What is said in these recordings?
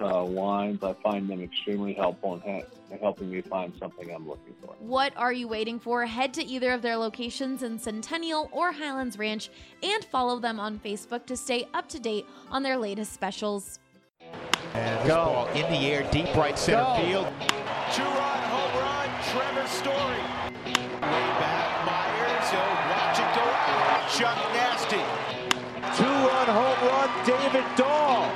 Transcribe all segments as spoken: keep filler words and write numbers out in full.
Uh, wines, I find them extremely helpful in, ha- in helping me find something I'm looking for. What are you waiting for? Head to either of their locations in Centennial or Highlands Ranch and follow them on Facebook to stay up to date on their latest specials. And go ball in the air, deep right center go. Field. Two-run home run, Trevor Story. Way back, Myers, he'll watch it go out. Chuck Nasty. Two-run home run, David Dahl.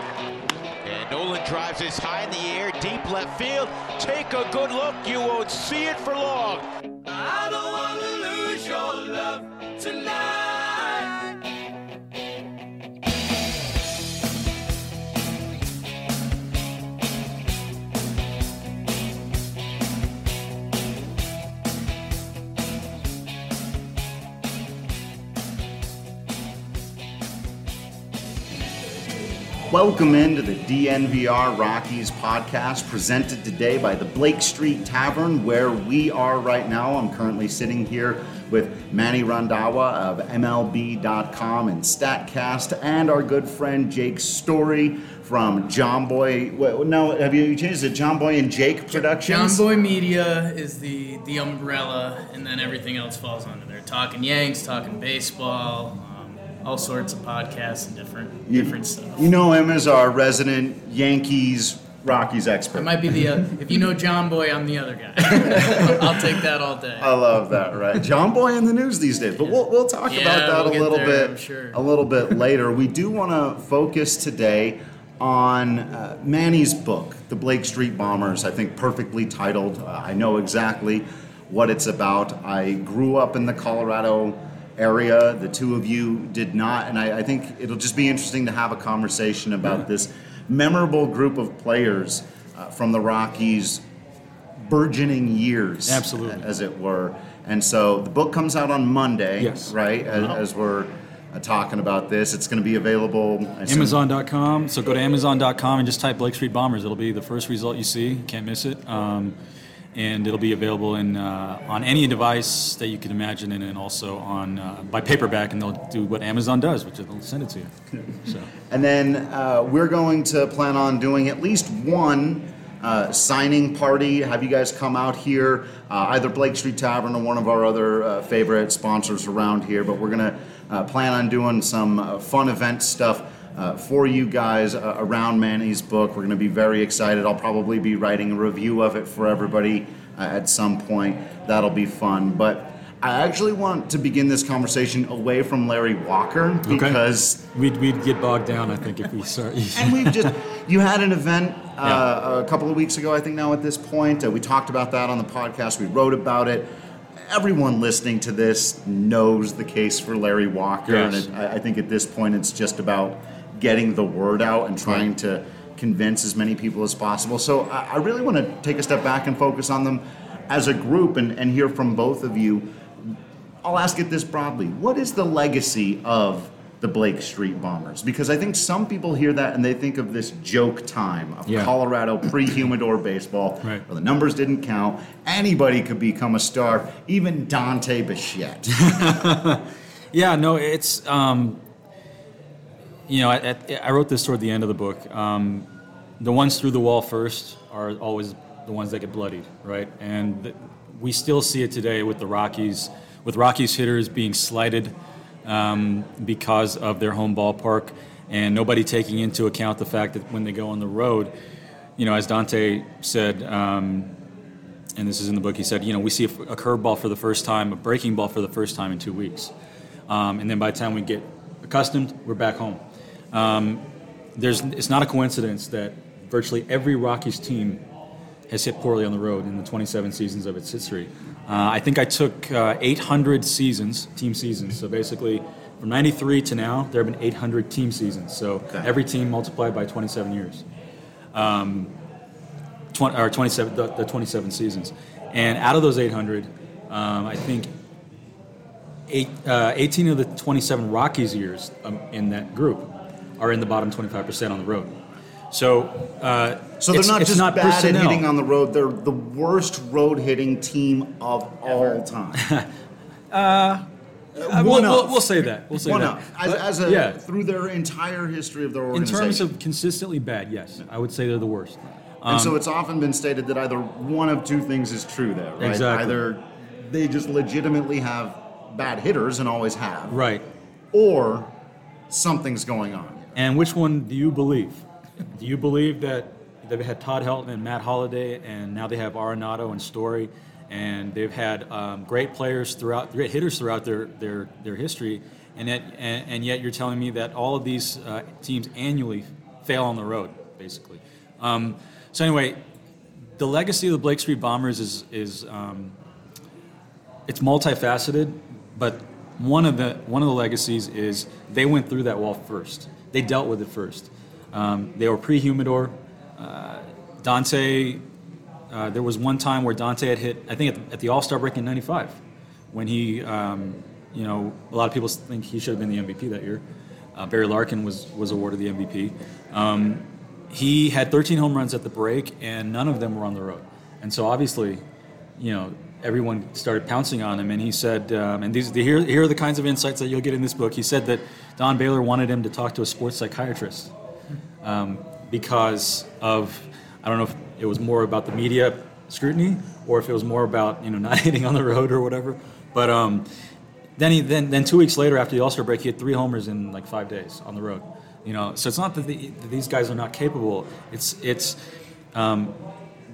Nolan drives this high in the air, deep left field. Take a good look, you won't see it for long. I don't want to lose your love tonight. Welcome into the D N V R Rockies podcast, presented today by the Blake Street Tavern, where we are right now. I'm currently sitting here with Manny Randhawa of M L B dot com and StatCast, and our good friend Jake Story from John Boy. Well, no, have you changed it? John Boy and Jake Productions? John Boy Media is the, the umbrella, and then everything else falls under there. Talking Yanks, talking baseball. All sorts of podcasts and different you, different stuff. You know him as our resident Yankees, Rockies expert. I might be the, uh, if you know John Boy, I'm the other guy. I'll take that all day. I love that, right? John Boy in the news these days. But yeah. we'll we'll talk yeah, about that we'll a little there, bit I'm sure. a little bit later. We do want to focus today on uh, Manny's book, The Blake Street Bombers, I think perfectly titled. Uh, I know exactly what it's about. I grew up in the Colorado area, the two of you did not, and I, I think it'll just be interesting to have a conversation about this memorable group of players uh, from the Rockies' burgeoning years, absolutely, as it were. And so the book comes out on Monday, yes, right? As, wow. as we're uh, talking about this, it's going to be available Amazon dot com. So go to Amazon dot com and just type Blake Street Bombers. It'll be the first result you see. Can't miss it. Um, And it'll be available in uh, on any device that you can imagine, and, and also on uh, by paperback. And they'll do what Amazon does, which they'll send it to you. So. And then uh, we're going to plan on doing at least one uh, signing party. Have you guys come out here, uh, either Blake Street Tavern or one of our other uh, favorite sponsors around here. But we're going to uh, plan on doing some uh, fun event stuff Uh, for you guys uh, around Manny's book. We're going to be very excited. I'll probably be writing a review of it for everybody uh, at some point. That'll be fun. But I actually want to begin this conversation away from Larry Walker, because okay. we'd we'd get bogged down, I think, if we start. And we've just you had an event uh, yeah. a couple of weeks ago, I think. Now at this point, uh, we talked about that on the podcast. We wrote about it. Everyone listening to this knows the case for Larry Walker, yes. and it, I, I think at this point, it's just about getting the word out and trying to convince as many people as possible. So I, I really want to take a step back and focus on them as a group and, and hear from both of you. I'll ask it this broadly. What is the legacy of the Blake Street Bombers? Because I think some people hear that and they think of this joke time of yeah. Colorado pre-humidor baseball, right, where the numbers didn't count. Anybody could become a star, even Dante Bichette. yeah, no, it's... Um... You know, I, I wrote this toward the end of the book. Um, the ones through the wall first are always the ones that get bloodied, right? And th- we still see it today with the Rockies, with Rockies hitters being slighted um, because of their home ballpark, and nobody taking into account the fact that when they go on the road, you know, as Dante said, um, and this is in the book, he said, you know, we see a, a curveball for the first time, a breaking ball for the first time in two weeks. Um, and then by the time we get accustomed, we're back home. Um, there's, it's not a coincidence that virtually every Rockies team has hit poorly on the road in the twenty-seven seasons of its history. Uh, I think I took uh, eight hundred seasons, team seasons. So basically, from ninety-three to now, there have been eight hundred team seasons. So okay. Every team multiplied by twenty-seven years, um, twenty or twenty-seven, the, the twenty-seven seasons. And out of those eight hundred, um, I think eight, uh, eighteen of the twenty-seven Rockies years um, in that group are in the bottom twenty-five percent on the road. So, uh, so they're it's, not it's just not bad personnel. At hitting on the road. They're the worst road hitting team of all time. uh, we'll, we'll, we'll say that. We'll say One that. As, as a, yeah. Through their entire history of their organization. In terms of consistently bad, yes, I would say they're the worst. Um, and so it's often been stated that either one of two things is true there, right? Exactly. Either they just legitimately have bad hitters and always have. Right. Or something's going on. And which one do you believe? Do you believe that they've had Todd Helton and Matt Holliday, and now they have Arenado and Story, and they've had um, great players throughout, great hitters throughout their their, their history, and yet and, and yet you're telling me that all of these uh, teams annually fail on the road, basically. Um, so anyway, the legacy of the Blake Street Bombers is is um, it's multifaceted, but one of the one of the legacies is they went through that wall first. They dealt with it first. Um, they were pre-Humidor. Uh, Dante, uh, there was one time where Dante had hit, I think at the, at the All-Star break in ninety-five, when he, um, you know, a lot of people think he should have been the M V P that year. Uh, Barry Larkin was, was awarded the M V P. Um, he had thirteen home runs at the break, and none of them were on the road. And so obviously, you know, everyone started pouncing on him, and he said, um, and these here, here are the kinds of insights that you'll get in this book. He said that Don Baylor wanted him to talk to a sports psychiatrist. Um, because of, I don't know if it was more about the media scrutiny or if it was more about, you know, not hitting on the road or whatever. But um, then he then then two weeks later after the All-Star break, he had three homers in like five days on the road. You know, so it's not that, the, that these guys are not capable. It's it's um,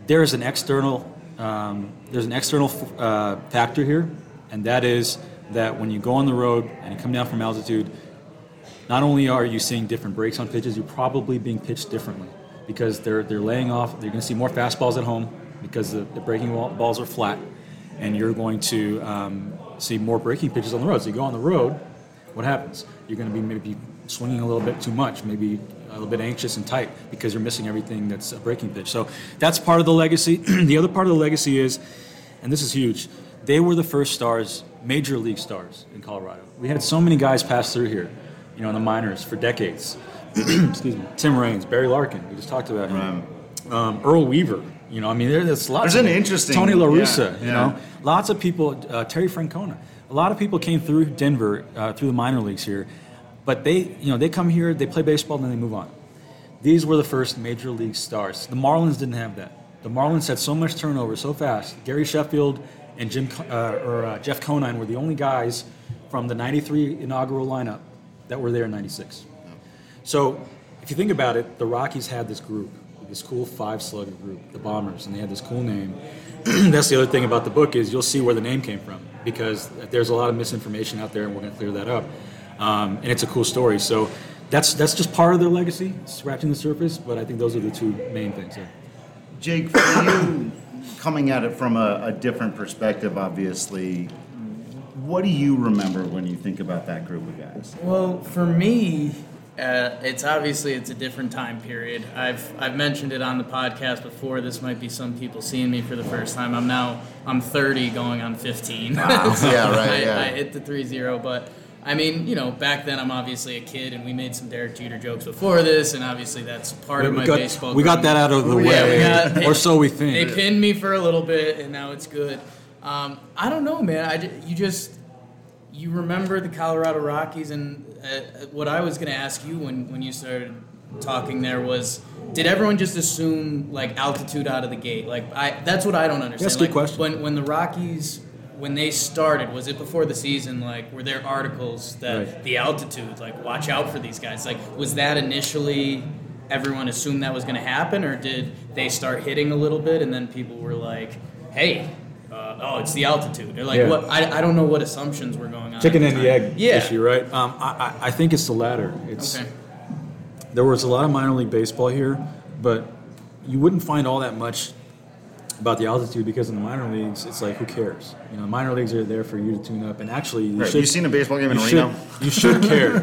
there is an external um, there's an external uh, factor here, and that is that when you go on the road and you come down from altitude. Not only are you seeing different breaks on pitches, you're probably being pitched differently because they're they're laying off. You're going to see more fastballs at home because the, the breaking wall, balls are flat, and you're going to um, see more breaking pitches on the road. So you go on the road, what happens? You're going to be maybe swinging a little bit too much, maybe a little bit anxious and tight because you're missing everything that's a breaking pitch. So that's part of the legacy. The other part of the legacy is, and this is huge, they were the first stars, major league stars in Colorado. We had so many guys pass through here. You know, in the minors for decades. Excuse me. Tim Raines, Barry Larkin, we just talked about him. Right. Um, Earl Weaver, you know, I mean, there's lots there's of an interesting Tony La Russa, yeah, you yeah. know, lots of people, uh, Terry Francona. A lot of people came through Denver, uh, through the minor leagues here, but they, you know, they come here, they play baseball, and then they move on. These were the first major league stars. The Marlins didn't have that. The Marlins had so much turnover so fast. Gary Sheffield and Jim uh, or uh, Jeff Conine were the only guys from the ninety-three inaugural lineup that were there in ninety-six. So if you think about it, the Rockies had this group, this cool five-slugger group, the Bombers, and they had this cool name. That's the other thing about the book is you'll see where the name came from because there's a lot of misinformation out there, and we're going to clear that up. Um, and it's a cool story. So that's that's just part of their legacy, scratching the surface, but I think those are the two main things. Yeah. Jake, for you, coming at it from a, a different perspective, obviously, what do you remember when you think about that group of guys? Well, for me, uh, it's obviously it's a different time period. I've I've mentioned it on the podcast before. This might be some people seeing me for the first time. I'm now I'm thirty, going on fifteen. Wow. So yeah, right. I, yeah. I hit the three zero, but I mean, you know, back then I'm obviously a kid, and we made some Derek Jeter jokes before this, and obviously that's part we, of my got, baseball. We got that out of the way, yeah, we got, they, or so we think. They pinned me for a little bit, and now it's good. Um, I don't know, man. I, you just you remember the Colorado Rockies, and uh, what I was gonna ask you when, when you started talking there was, did everyone just assume like altitude out of the gate? Like I that's what I don't understand. That's a good question. When when the Rockies when they started, was it before the season, like, were there articles that right. the altitude, like, watch out for these guys? Like, was that initially everyone assumed that was going to happen, or did they start hitting a little bit and then people were like, hey, uh, oh, it's the altitude? Or like, yeah. what? I, I don't know what assumptions were going on. Chicken and the egg yeah. issue, right? Um, I, I think it's the latter. It's, okay. There was a lot of minor league baseball here, but you wouldn't find all that much about the altitude, because in the minor leagues, it's like, who cares? You know, minor leagues are there for you to tune up, and actually, you right. should, you've seen a baseball game in Reno. Should, you should care.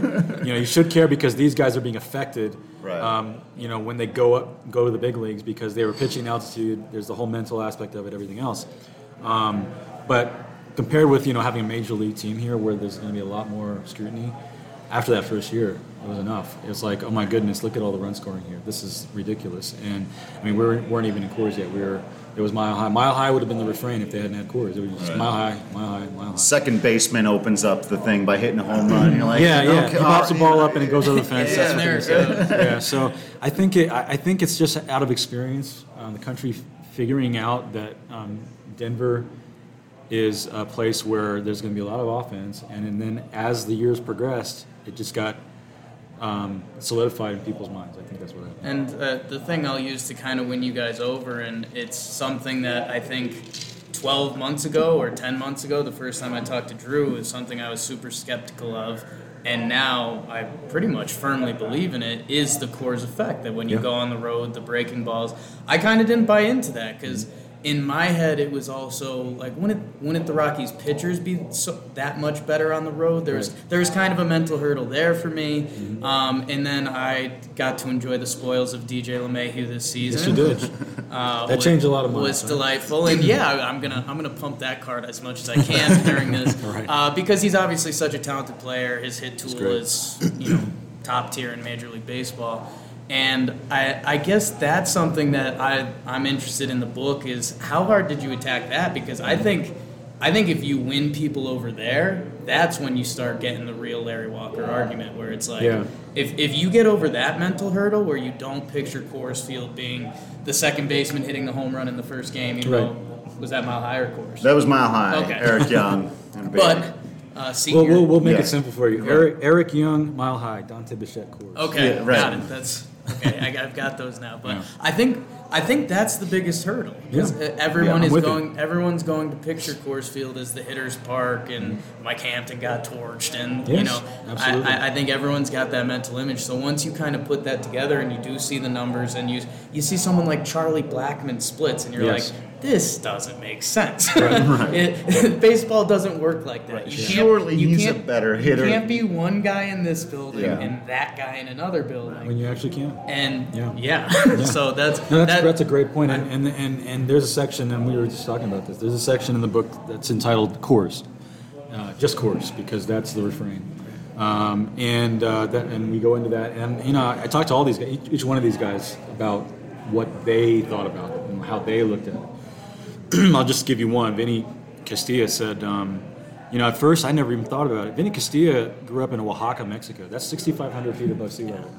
You know, you should care because these guys are being affected. Right. Um, you know, when they go up, go to the big leagues, because they were pitching altitude. There's the whole mental aspect of it, everything else. Um, but compared with you know having a major league team here, where there's going to be a lot more scrutiny. After that first year, it was enough. It was like, oh my goodness, look at all the run scoring here. This is ridiculous. And I mean, we weren't even in cores yet. We were. It was mile high. Mile high would have been the refrain if they hadn't had cores. It was just right. mile high, mile high, mile high. Second baseman opens up the thing by hitting a home run. You're like, yeah, yeah. Okay. He pops the ball up and it goes over the fence. yeah, That's there what it goes. Yeah. So I think it. I think it's just out of experience, um, the country figuring out that um, Denver is a place where there's going to be a lot of offense, and, and then as the years progressed, it just got. Um, solidified in people's minds. I think that's what happened. And uh, the thing I'll use to kind of win you guys over, and it's something that I think twelve months ago or ten months ago, the first time I talked to Drew, was something I was super skeptical of, and now I pretty much firmly believe in it, is the cores effect, that when you yeah. go on the road, the breaking balls. I kind of didn't buy into that, because in my head it was also like, wouldn't, wouldn't the Rockies pitchers be so, that much better on the road? There was, there was kind of a mental hurdle there for me. Mm-hmm. Um, and then I got to enjoy the spoils of D J LeMahieu this season. Yes, you did. Uh, that was, changed a lot of minds. It was huh? delightful. And yeah, I'm going to I'm gonna pump that card as much as I can during this. Right. uh, because he's obviously such a talented player. His hit tool is you know top tier in Major League Baseball. And I, I guess that's something that I, I'm interested in the book is how hard did you attack that? Because I think I think if you win people over there, that's when you start getting the real Larry Walker argument where it's like yeah. if, if you get over that mental hurdle where you don't picture Coors Field being the second baseman hitting the home run in the first game, you know, right. was that mile high or Coors? That was mile high. Okay. Eric Young. but... Uh, we'll, we'll, we'll make yeah. it simple for you. Cool. Eric, Eric Young, mile high, Dante Bichette, Coors. Okay, yeah, right. got it. That's... Okay, I, I've got those now, but yeah. I think I think that's the biggest hurdle. Yeah. Everyone yeah, is going. You. Everyone's going to picture Coors Field as the hitter's park, and Mike Hampton got torched, and yes, you know, I, I think everyone's got that mental image. So once you kind of put that together, and you do see the numbers, and you you see someone like Charlie Blackmon splits, and you're yes. like. This doesn't make sense. Right, right. it, baseball doesn't work like that. Right. You Surely you he's a better hitter. You can't be one guy in this building yeah. and that guy in another building. When you actually can. And yeah, yeah. yeah. so that's, no, that's that, that's a great point. And, and and and there's a section, and we were just talking about this. There's a section in the book that's entitled "Coors," uh, just "Coors," because that's the refrain. Um, and uh, that and we go into that. And you know, I talked to all these guys, each, each one of these guys about what they thought about it and how they looked at it. I'll just give you one. Vinny Castilla said, um, you know, at first I never even thought about it. Vinny Castilla grew up in Oaxaca, Mexico. That's sixty-five hundred feet above sea level.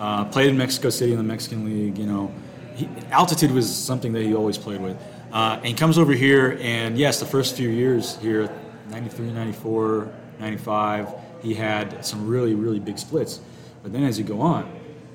Uh, played in Mexico City in the Mexican League, you know. He, altitude was something that he always played with. Uh, and he comes over here, and yes, the first few years here, ninety-three, ninety-four, ninety-five, he had some really, really big splits. But then as you go on,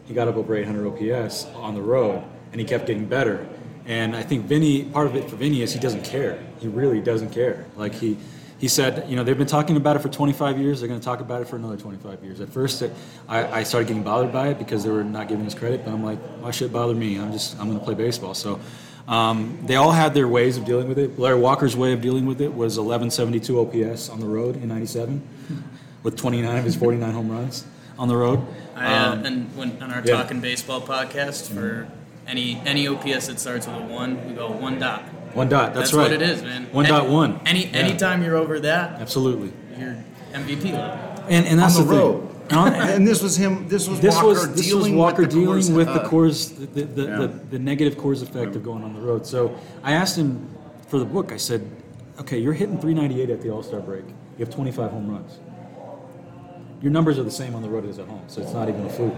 he got up over eight hundred O P S on the road, and he kept getting better. And I think Vinny, part of it for Vinny is he doesn't care. He really doesn't care. Like he, he said, you know, they've been talking about it for twenty-five years. They're going to talk about it for another twenty-five years. At first, it, I, I started getting bothered by it because they were not giving us credit. But I'm like, why should it bother me? I'm just, I'm going to play baseball. So um, they all had their ways of dealing with it. Larry Walker's way of dealing with it was eleven seventy-two O P S on the road in ninety-seven with twenty-nine of his forty-nine home runs on the road. I, uh, um, and when on our yeah. Talking Baseball podcast for... Mm-hmm. Any any O P S that starts with a one, we go one dot. One dot. That's, that's right. That's what it is, man. One any, dot one. Any yeah. anytime you're over that, absolutely, you're M V P level. And and that's on the, the road. And, and this was him. This was this Walker was this dealing was Walker with the dealing Coors, with the Coors, uh, the the, the, yeah. the, the negative Coors effect of going on the road. So I asked him for the book. I said, okay, you're hitting three ninety-eight at the All Star break. You have twenty-five home runs. Your numbers are the same on the road as at home, so it's not even a fluke.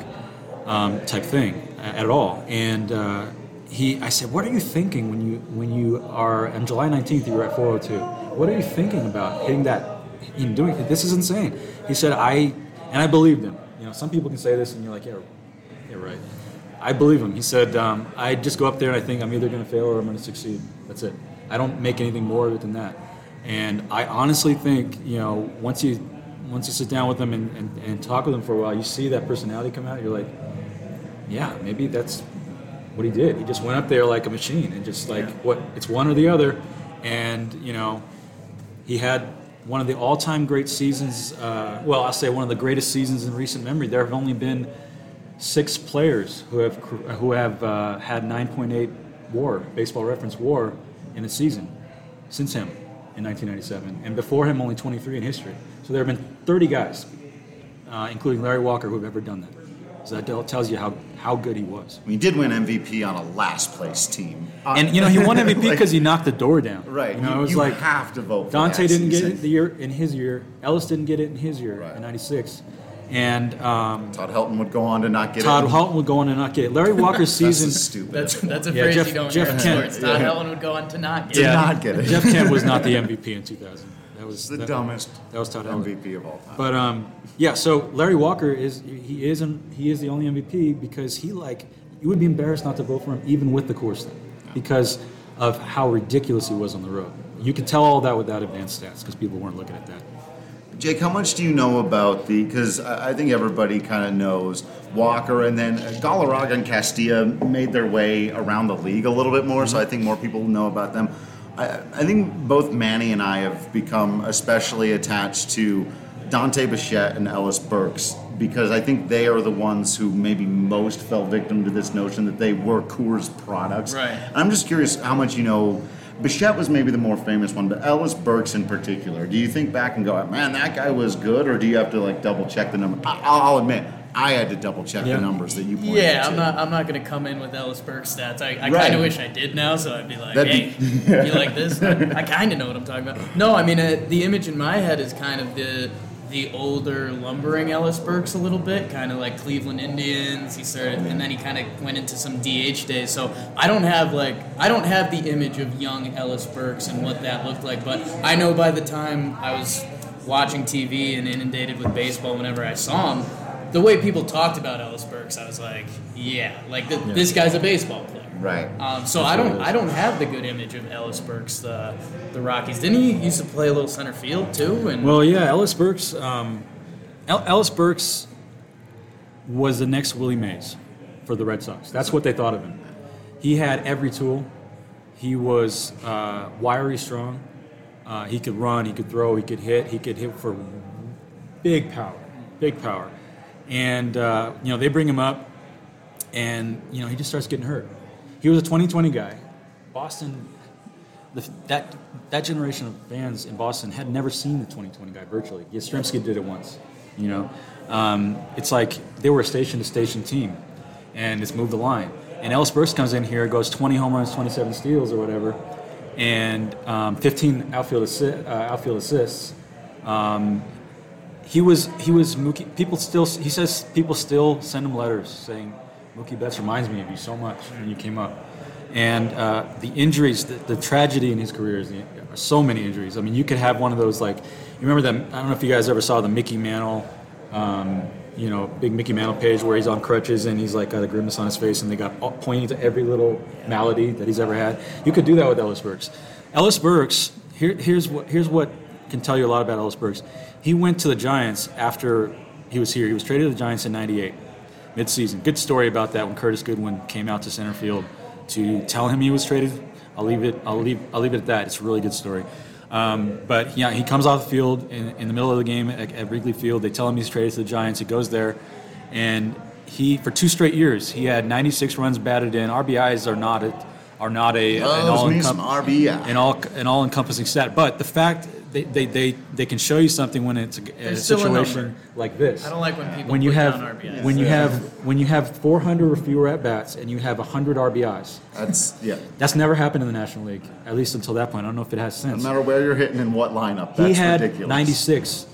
Um, type thing at all, and uh, he. I said, "What are you thinking when you when you are on July nineteenth? You were at four oh two. what are you thinking about hitting that, him doing it? This is insane. He said, I, and I believed him. You know, some people can say this and you're like, yeah, yeah, right. I believe him. He said, um, I just go up there and I think I'm either going to fail or I'm going to succeed. That's it. I don't make anything more of it than that. And I honestly think, you know, once you once you sit down with them and, and, and talk with them for a while, you see that personality come out. You're like, yeah, maybe that's what he did. He just went up there like a machine and just like, yeah. what it's one or the other. And, you know, he had one of the all-time great seasons. Uh, well, I'll say one of the greatest seasons in recent memory. There have only been six players who have who have uh, had nine point eight W A R, Baseball Reference W A R, in a season since him in nineteen ninety-seven, and before him only twenty-three in history. So there have been thirty guys, uh, including Larry Walker, who have ever done that. So that tells you how, how good he was. He did win M V P on a last-place team. Uh, and, you know, he won M V P because like, he knocked the door down. Right. You know, it was you like, have to vote for Dante didn't season. Get it the year, in his year. Ellis didn't get it in his year, right. in ninety-six. And um, Todd Helton would go on to not get Todd it. Todd Helton would go on to not get it. Larry Walker's season. That's stupid. That's, that's a yeah, phrase Jeff, you don't Jeff hear Kent, Todd yeah. Helton would go on to not get to it. Did not get it. Jeff Kent was not the M V P in two thousand. That was the that, dumbest. That was Todd Helton. M V P of all time. But um, yeah, so Larry Walker is he is he is the only M V P because he like you would be embarrassed not to vote for him even with the course thing yeah. because of how ridiculous he was on the road. You could tell all that without advanced stats because people weren't looking at that. Jake, how much do you know about the, because I think everybody kind of knows Walker, and then Galarraga and Castilla made their way around the league a little bit more, so I think more people know about them. I, I think both Manny and I have become especially attached to Dante Bichette and Ellis Burks, because I think they are the ones who maybe most fell victim to this notion that they were Coors products. Right. And I'm just curious how much you know. Bichette was maybe the more famous one, but Ellis Burks in particular. Do you think back and go, man, that guy was good, or do you have to like double check the number? I- I'll admit, I had to double check yeah. the numbers that you pointed yeah, to. Yeah, I'm not. I'm not going to come in with Ellis Burks stats. I, I right. kind of wish I did now, so I'd be like, That'd hey, be, yeah. you like this? I kind of know what I'm talking about. No, I mean uh, the image in my head is kind of the the older lumbering Ellis Burks a little bit, kind of like Cleveland Indians. He started, and then he kind of went into some D H days. So I don't have like, I don't have the image of young Ellis Burks and what that looked like, but I know by the time I was watching T V and inundated with baseball whenever I saw him, the way people talked about Ellis Burks, I was like, yeah, like the, yeah. this guy's a baseball player. Right. Um, so That's I don't I don't have the good image of Ellis Burks, the the Rockies. Didn't he used to play a little center field too? And well, yeah, Ellis Burks. Um, El- Ellis Burks was the next Willie Mays for the Red Sox. That's what they thought of him. He had every tool. He was uh, wiry, strong. Uh, he could run. He could throw. He could hit. He could hit for big power, big power. And uh, you know they bring him up, and you know he just starts getting hurt. He was a twenty twenty guy. Boston, the, that that generation of fans in Boston had never seen the twenty twenty guy virtually. Yastrzemski did it once, you know. Um, it's like they were a station-to-station team, and it's moved the line. And Ellis Burks comes in here, goes twenty home runs, twenty-seven steals or whatever, and um, fifteen outfield, assi- uh, outfield assists. Um, he was he was Mookie. People still he says people still send him letters saying, Mookie Betts reminds me of you so much when you came up. And uh, the injuries, the, the tragedy in his career is the, are so many injuries. I mean, you could have one of those, like, you remember that, I don't know if you guys ever saw the Mickey Mantle, um, you know, big Mickey Mantle page where he's on crutches and he's, like, got a grimace on his face and they got all, pointing to every little malady that he's ever had. You could do that with Ellis Burks. Ellis Burks, here, here's what here's what can tell you a lot about Ellis Burks. He went to the Giants after he was here. He was traded to the Giants in ninety-eight. Midseason. Good story about that when Curtis Goodwin came out to center field to tell him he was traded. I'll leave it. I'll leave. I'll leave it at that. It's a really good story. Um, but yeah, he comes off the field in, in the middle of the game at, at Wrigley Field. They tell him he's traded to the Giants. He goes there, and he for two straight years he had ninety-six runs batted in. R B Is are not a, are not a an all, encom- an all an all encompassing stat. But the fact. They, they they they can show you something when it's a, a situation like this. I don't like when people when you have down R B Is. When you have when you have four hundred or fewer at bats and you have one hundred R B Is. That's yeah. That's never happened in the National League, at least until that point. I don't know if it has since. No matter where you're hitting and what lineup, that's ridiculous. He had ridiculous. ninety-six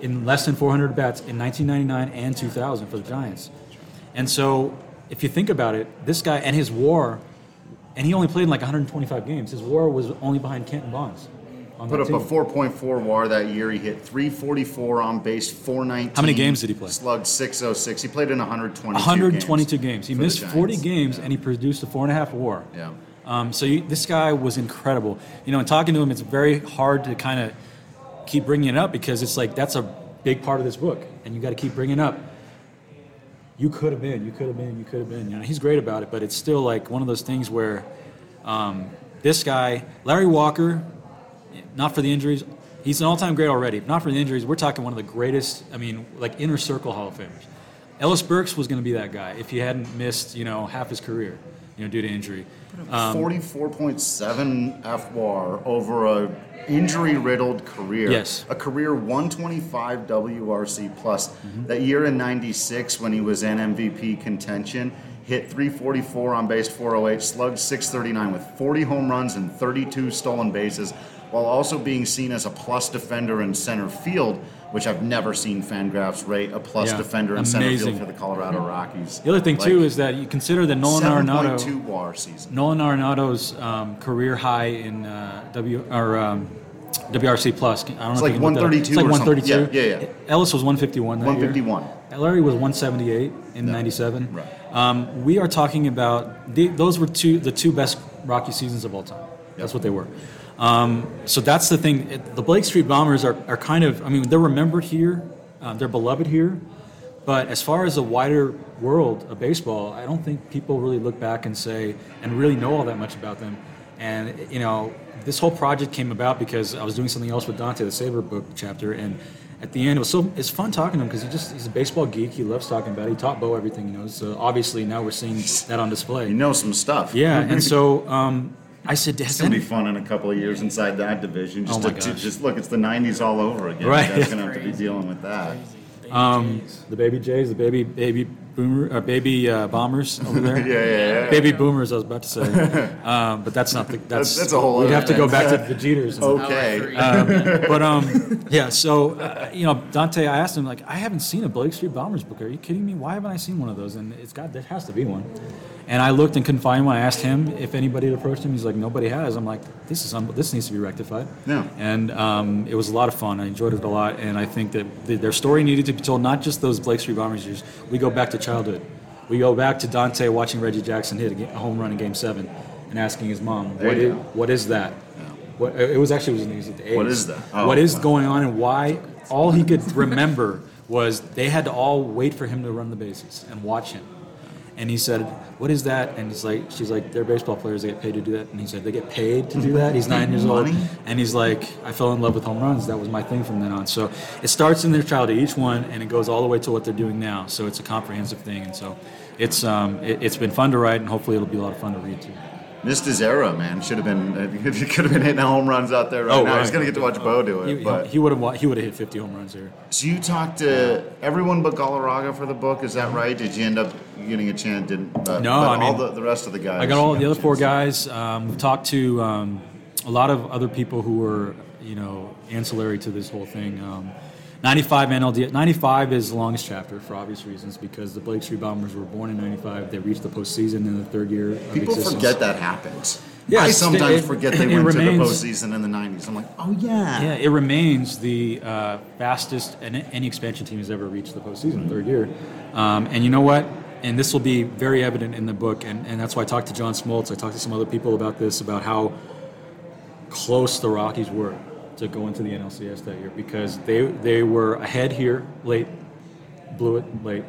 in less than four hundred at bats in nineteen ninety-nine and two thousand for the Giants. And so, if you think about it, this guy and his W A R, and he only played in like one hundred twenty-five games. His W A R was only behind Kent and Bonds. on put up team. a four point four W A R that year. He hit three forty-four on base, four nineteen. How many games did he play? Slugged six oh six. He played in one hundred twenty-two, one hundred twenty-two games. games. He missed forty games, yeah. and he produced a four point five W A R. Yeah. Um, so you, this guy was incredible. You know, and talking to him, it's very hard to kind of keep bringing it up because it's like that's a big part of this book, and you got to keep bringing it up. You could have been, you could have been, you could have been. You know, he's great about it, but it's still like one of those things where um, this guy, Larry Walker, not for the injuries, he's an all-time great already. Not for the injuries, we're talking one of the greatest. I mean, like inner circle Hall of Famers. Ellis Burks was going to be that guy if he hadn't missed, you know, half his career, you know, due to injury. Um, forty-four point seven F W A R over a injury-riddled career. Yes. A career one twenty-five W R C plus. Mm-hmm. That year in ninety-six when he was in M V P contention, hit three forty-four on base, four oh eight, slugged six thirty-nine with forty home runs and thirty-two stolen bases, while also being seen as a plus defender in center field, which I've never seen Fangraphs rate a plus yeah, defender in amazing. center field for the Colorado yeah. Rockies. The other thing, like, too, is that you consider the Nolan Arenado W A R season. Nolan Arenado's um, career high in uh, W or um, W R C plus. I don't know. It's if like you can one thirty-two. It's like one thirty-two. Yeah, yeah, yeah. Ellis was one fifty-one that one fifty-one. year. one fifty-one. Larry was one seventy-eight in no. ninety-seven. Right. Um, we are talking about the, those were two the two best Rocky seasons of all time. Yep. That's what they were. Um, so that's the thing. It, the Blake Street Bombers are, are kind of, I mean, they're remembered here, uh, they're beloved here, but as far as the wider world of baseball, I don't think people really look back and say, and really know all that much about them. And, you know, this whole project came about because I was doing something else with Dante, the Saber book chapter, and at the end, it was so, it's fun talking to him because he just he's a baseball geek. He loves talking about it. He taught Bo everything he knows, so obviously now we're seeing that on display. You know some stuff. Yeah, and so... Um, I said, it's going to be fun in a couple of years inside that division. Just, oh to, to, just look, it's the nineties all over again. Right. You guys are going to have to be dealing with that. Um, the baby Jays, the baby baby boomer, or baby uh, bombers over there. yeah, yeah, yeah. Baby yeah. boomers, I was about to say. um, but that's not the. That's, that's, that's a whole. We'd have to go back to the Jeters. Okay. Um, but um, yeah. So uh, you know, Dante, I asked him like, I haven't seen a Blake Street Bombers book. Are you kidding me? Why haven't I seen one of those? And it's got there has to be one. And I looked and couldn't find one. I asked him if anybody had approached him. He's like, nobody has. I'm like, this is un- this needs to be rectified. Yeah. And um, it was a lot of fun. I enjoyed it a lot, and I think that the, their story needed to be told. Not just those Blake Street Bombers years. We go back to childhood. We go back to Dante watching Reggie Jackson hit a home run in Game Seven, and asking his mom, "What is, what is that?" Yeah. What, it was actually it was in the eighties. What is that? Oh, what is wow. going on, and why? All he could remember was they had to all wait for him to run the bases and watch him. And he said, "What is that?" And he's like, "She's like, they're baseball players. They get paid to do that." And he said, "They get paid to do that." He's nine years old, and he's like, "I fell in love with home runs. That was my thing from then on." So it starts in their childhood, each one, and it goes all the way to what they're doing now. So it's a comprehensive thing, and so it's um, it, it's been fun to write, and hopefully it'll be a lot of fun to read too. Missed his era, man. Should have been. He could have been hitting home runs out there right oh, now. Right. He's gonna get to watch oh, Bo do it. He, but he would have. He would have hit fifty home runs here. So you talked to everyone but Galarraga for the book. Is that right? Did you end up getting a chance? Didn't. Uh, no, but I mean all the, the rest of the guys. I got all the other four guys. Um, we've talked to um, a lot of other people who were, you know, ancillary to this whole thing. Um, ninety-five N L D S. ninety-five is the longest chapter for obvious reasons because the Blake Street Bombers were born in ninety-five. They reached the postseason in the third year of existence. People forget that happened. Yeah, I sometimes it, forget they went remains, to the postseason in the nineties. I'm like, oh, yeah. Yeah, it remains the uh, fastest any expansion team has ever reached the postseason in the third year. Um, and you know what? And this will be very evident in the book. And, and that's why I talked to John Smoltz. I talked to some other people about this, about how close the Rockies were to go into the N L C S that year because they they were ahead here late, blew it late.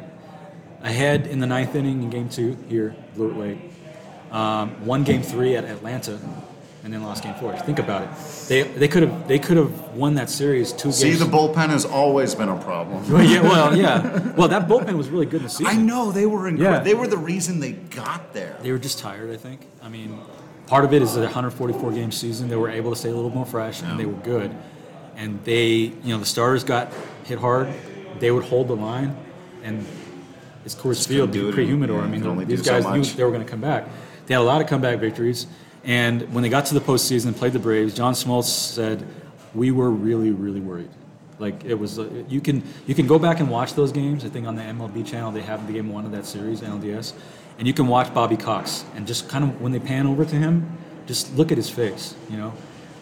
Ahead in the ninth inning in game two here, blew it late. Um, won game three at Atlanta, and then lost game four. Think about it. They they could have they could have won that series two games. See, the bullpen has always been a problem. well, yeah, well, yeah. Well, that bullpen was really good this season. I know they were incredible. Yeah. They were the reason they got there. They were just tired, I think. I mean. Part of it is a one forty-four game season. They were able to stay a little more fresh, and they were good. And they, you know, the starters got hit hard. They would hold the line, and it's Coors Field, pre-humidor. I mean, these guys knew they were going to come back. They had a lot of comeback victories. And when they got to the postseason and played the Braves, John Smoltz said, "We were really, really worried." Like it was, uh, you can you can go back and watch those games. I think on the M L B channel they have the game one of that series, N L D S. And you can watch Bobby Cox and just kind of when they pan over to him, just look at his face, you know.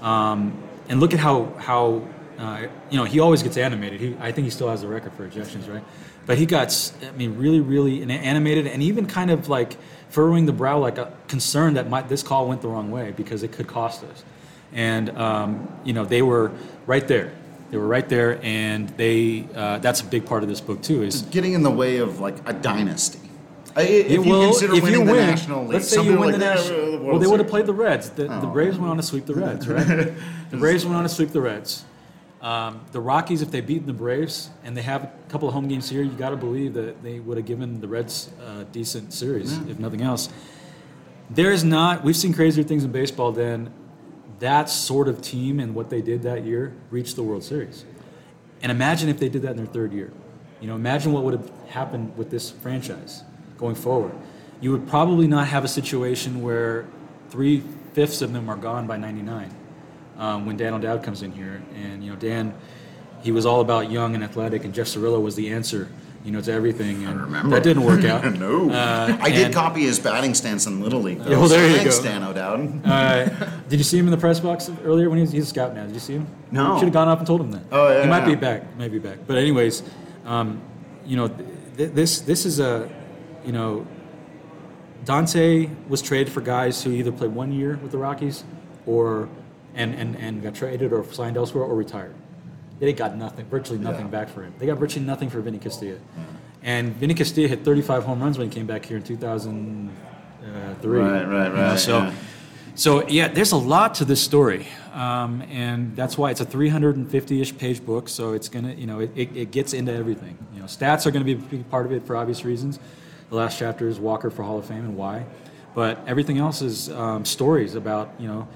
Um, and look at how how uh, you know, he always gets animated. He, I think he still has the record for ejections, right? But he got, I mean, really, really animated, and even kind of like furrowing the brow, like a concern that might, this call went the wrong way because it could cost us. And um, you know, they were right there. They were right there, and they uh, that's a big part of this book too. Is getting in the way of like a dynasty. If it you will, consider if winning you win, the National League, let's say you win like, the National League. Well, they would have played the Reds. The, oh. the Braves went on to sweep the Reds, right? The Braves went on to sweep the Reds. Um, the Rockies, if they beat the Braves and they have a couple of home games here, you got to believe that they would have given the Reds a decent series, yeah. if nothing else. There is not, we've seen crazier things in baseball than that sort of team and what they did that year reached the World Series. And imagine if they did that in their third year. You know, imagine what would have happened with this franchise going forward. You would probably not have a situation where three-fifths of them are gone by ninety-nine um, when Dan O'Dowd comes in here. And, you know, Dan, he was all about young and athletic, and Jeff Cirillo was the answer, you know, to everything. And I remember. That didn't work out. no. Uh, I did and, copy his batting stance in Little League, though. Yeah, well, there so you thanks, go. Dan O'Dowd. uh, did you see him in the press box earlier when he was, he's a scout now? Did you see him? No. You should have gone up and told him that. Oh, yeah. He might yeah. be back. Might be back. But anyways, um, you know, th- this this is a... You know, Dante was traded for guys who either played one year with the Rockies or and, and, and got traded or signed elsewhere or retired. They got nothing, virtually nothing yeah. back for him. They got virtually nothing for Vinny Castilla. Yeah. And Vinny Castilla hit thirty-five home runs when he came back here in two thousand three. Right, right, right. You know, so, yeah. so, yeah, there's a lot to this story. Um, and that's why it's a three hundred fifty-ish page book. So it's going to, you know, it, it, it gets into everything. You know, stats are going to be a big part of it for obvious reasons. The last chapter is Walker for Hall of Fame and why, but everything else is um, stories about, you know,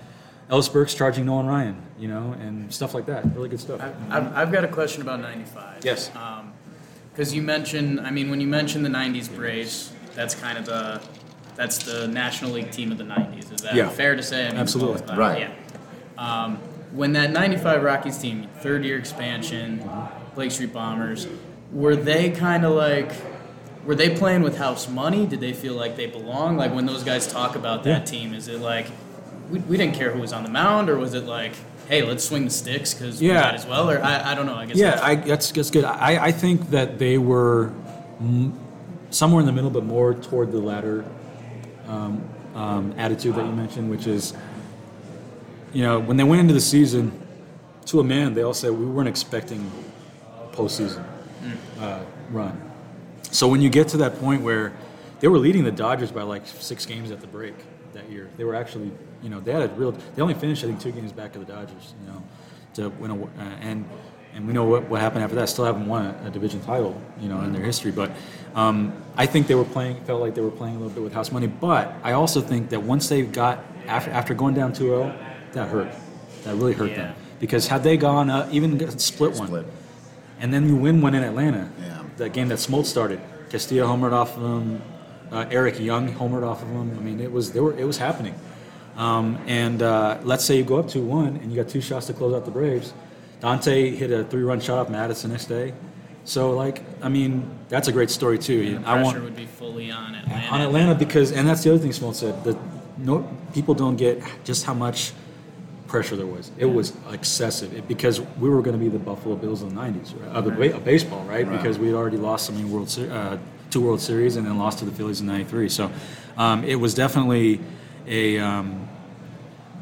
Ellis Burks charging Nolan Ryan, you know, and stuff like that. Really good stuff. I, I've, I've got a question about ninety-five. Yes. Because um, you mentioned, I mean, when you mentioned the nineties Braves, that's kind of the, that's the National League team of the nineties. Is that yeah. fair to say? I mean, absolutely. That, right. Yeah. Um, when that ninety-five Rockies team, third year expansion, Blake Street Bombers, were they kind of like... Were they playing with house money? Did they feel like they belong? Like when those guys talk about that yeah. team, is it like we, we didn't care who was on the mound, or was it like, hey, let's swing the sticks because yeah. we got as well? Or I, I don't know. I guess yeah, that's, I, that's, that's good. I, I think that they were m- somewhere in the middle, but more toward the latter um, um, attitude that you mentioned, which is, you know, when they went into the season, to a man, they all said we weren't expecting postseason mm. uh, run. So when you get to that point where they were leading the Dodgers by like six games at the break that year, they were actually, you know, they had a real. They only finished, I think, two games back of the Dodgers, you know, to win a uh, and and we know what, what happened after that. Still haven't won a, a division title, you know, in their history. But um, I think they were playing, felt like they were playing a little bit with house money. But I also think that once they got after after going down two oh, that hurt. That really hurt yeah. them because had they gone uh, even split, split one, and then you win one in Atlanta. Yeah. That game that Smoltz started, Castilla homered off of him, uh, Eric Young homered off of him. I mean, it was they were it was happening. Um, and uh, let's say you go up two one and you got two shots to close out the Braves. Dante hit a three-run shot off Madison next day. So, like, I mean, that's a great story too. And the pressure I want, would be fully on Atlanta. On Atlanta because, and that's the other thing Smoltz said. That no people don't get just how much pressure there was. It yeah. was excessive it, because we were going to be the Buffalo Bills in the nineties, right? Of the right. Ba- baseball, right? right? Because we had already lost so many World Se- uh, two World Series and then lost to the Phillies in ninety-three. So um, it was definitely a um,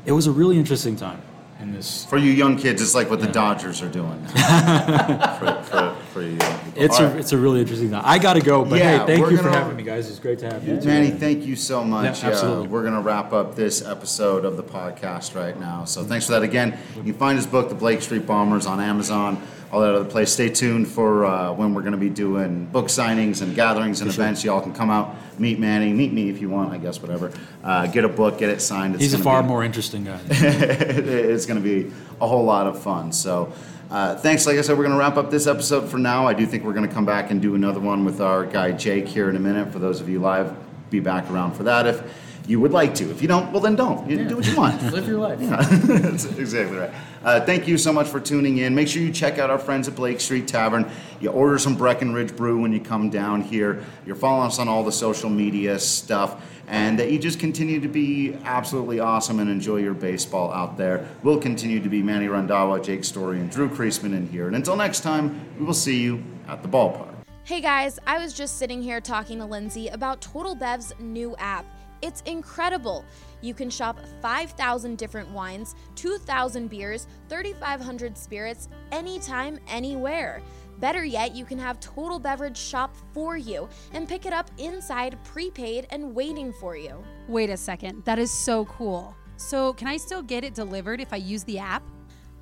it was a really interesting time in this. For you young kids, it's like what yeah. the Dodgers are doing. for, for, for you young people. It's All a right. it's a really interesting time. I got to go, but yeah, hey, thank you for having me, guys. It's great to have yeah. you. Too. Manny, thank you so much. Yeah, absolutely. Uh, we're going to wrap up this episode of the podcast right now. So thanks for that again. You can find his book, The Blake Street Bombers, on Amazon, all that other place. Stay tuned for uh, when we're going to be doing book signings and gatherings and for events. Sure. Y'all can come out, meet Manny, meet me if you want, I guess, whatever. Uh, get a book, get it signed. It's He's a far be, more interesting guy. It's going to be a whole lot of fun. So uh, thanks. Like I said, we're going to wrap up this episode for now. I do think we're going to come back and do another one with our guy Jake here in a minute. For those of you live, be back around for that. If you would like to. If you don't, well, then don't. You yeah. do what you want. Live your life. Yeah. That's exactly right. Uh, thank you so much for tuning in. Make sure you check out our friends at Blake Street Tavern. You order some Breckenridge Brew when you come down here. You're following us on all the social media stuff. And that you just continue to be absolutely awesome and enjoy your baseball out there. We'll continue to be Manny Randhawa, Jake Story, and Drew Creasman in here. And until next time, we will see you at the ballpark. Hey guys, I was just sitting here talking to Lindsay about Total Bev's new app. It's incredible. You can shop five thousand different wines, two thousand beers, thirty-five hundred spirits, anytime, anywhere. Better yet, you can have Total Beverage shop for you and pick it up inside, prepaid and waiting for you. Wait a second, that is so cool. So can I still get it delivered if I use the app?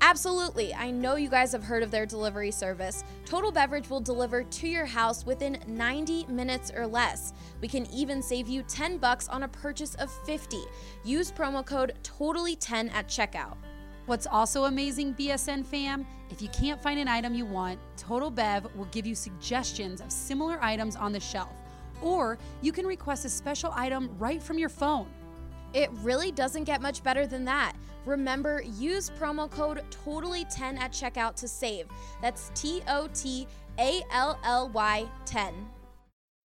Absolutely. I know you guys have heard of their delivery service. Total Beverage will deliver to your house within ninety minutes or less. We can even save you ten bucks on a purchase of fifty. Use promo code totally ten at checkout. What's also amazing, B S N fam, if you can't find an item you want, Total Bev will give you suggestions of similar items on the shelf, or you can request a special item right from your phone. It really doesn't get much better than that. Remember, use promo code totally ten at checkout to save. That's T O T A L L Y ten.